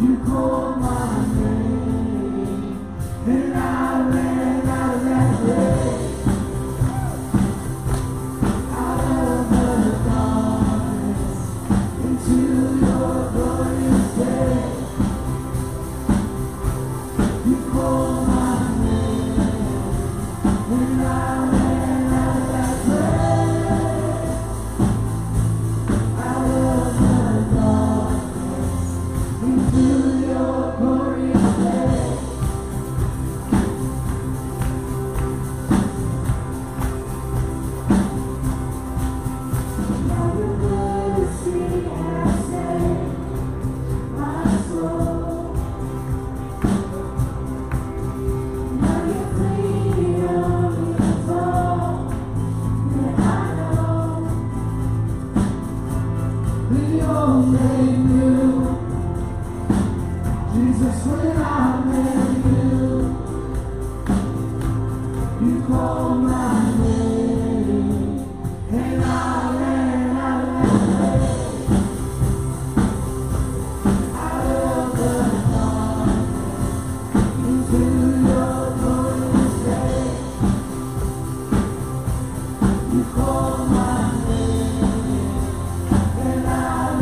You call my name, and I ran out of that place, out of the darkness, into your glorious day. You call my name, and I ran out of that place, out of the darkness, into Jesus, when I met you, you called my name, and I ran out of that place, out of the darkness, into your glorious day. You called my name, and I ran.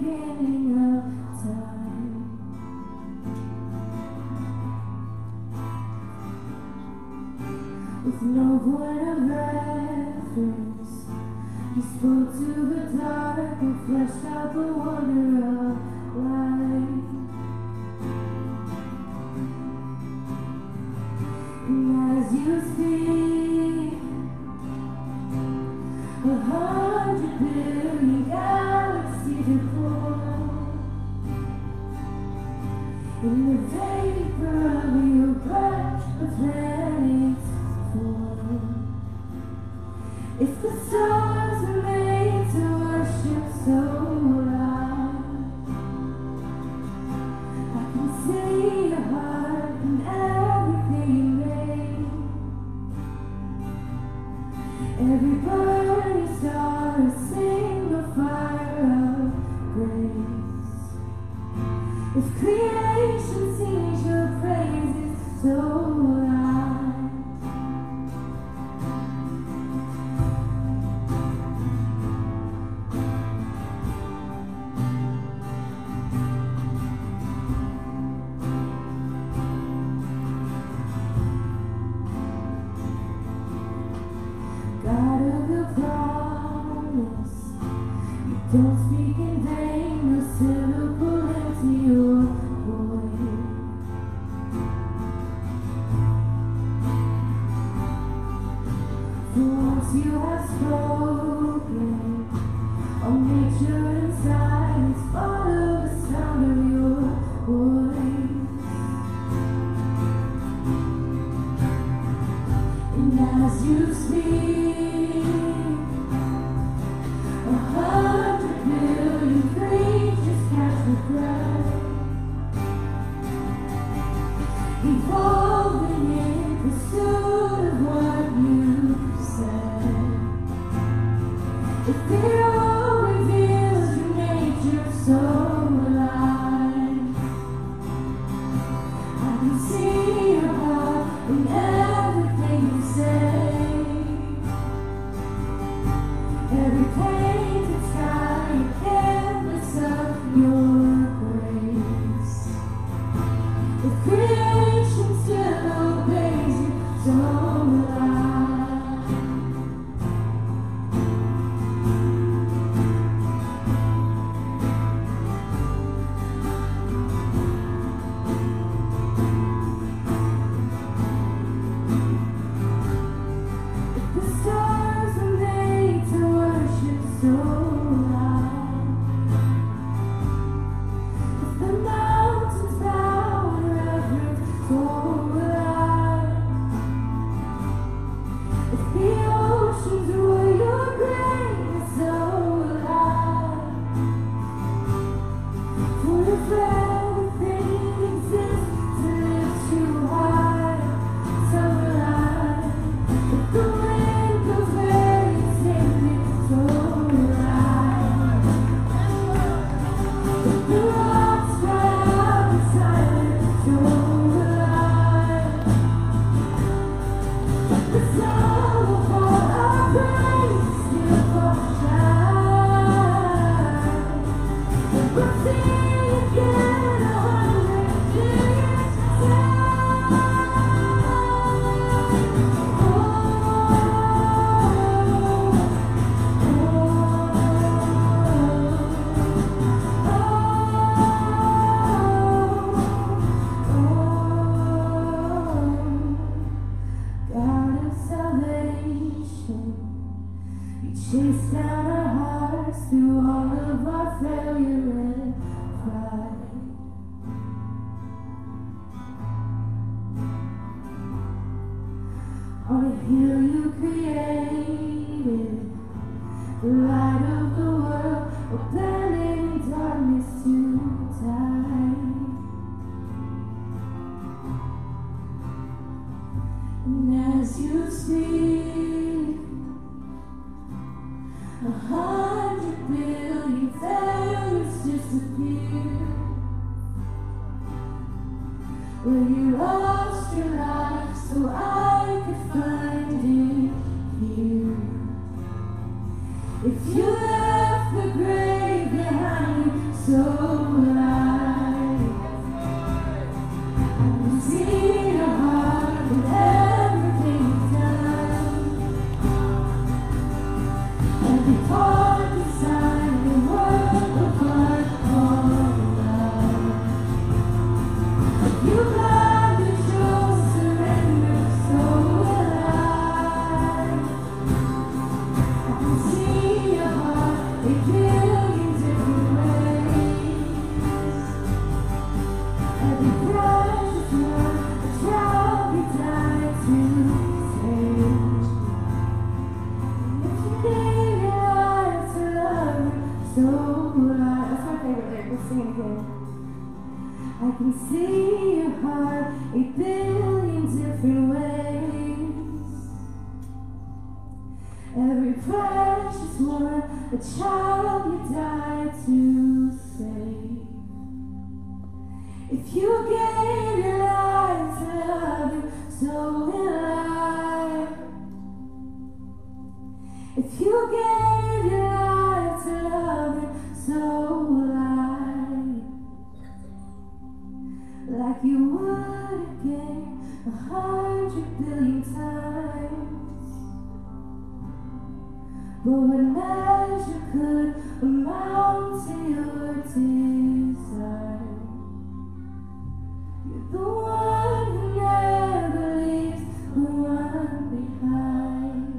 With no point of reference, he spoke to the dark and fleshed out the wonder of life. And as you speak, 100 billion galaxies deploy in the vapor of your breath of planets. If the stars were made to worship so loud, I can see your heart and everything you made. Every burning star a single fire of grace. If creation sings your praises so loud, don't speak in vain, no syllable empty your void. For once you have spoken, all nature and silence follow the sound of your voice. And as you speak, 100 billion creatures catch the breath, evolving in pursuit of what you said. If fear all reveals your nature so alive, I can see your heart in everything you say. Every painted sky chase down our hearts through all of our failure and pride. On the hill you created, the light of the world, abandoning darkness to time. And as you speak, 100 billion failures disappear. Well, you lost your life so I could find it here. If you left the grave behind you I can see your heart a billion different ways. Every precious one, a child you died to save. If you gave your life to others, so will I. If you gave your life to others, so will I. Like you would again 100 billion times, but what measure could amount to your desire? You're the one who never leaves the one behind.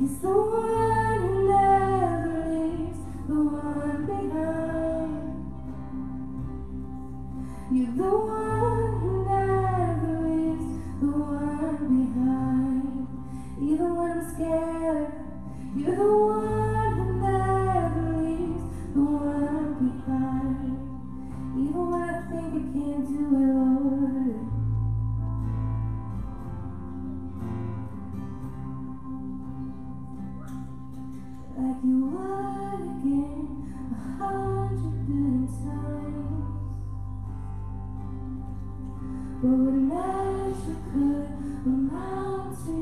He's the one who never leaves the one behind. You're the one who never leaves the one behind. Even when I'm scared, you're the one who never leaves the one behind. Even when I think I can't do it, Lord, like you would again 100 billion times. But what measure could amount to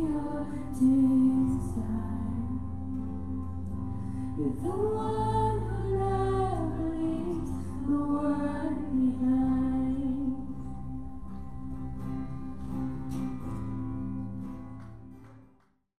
your desire? You're the one.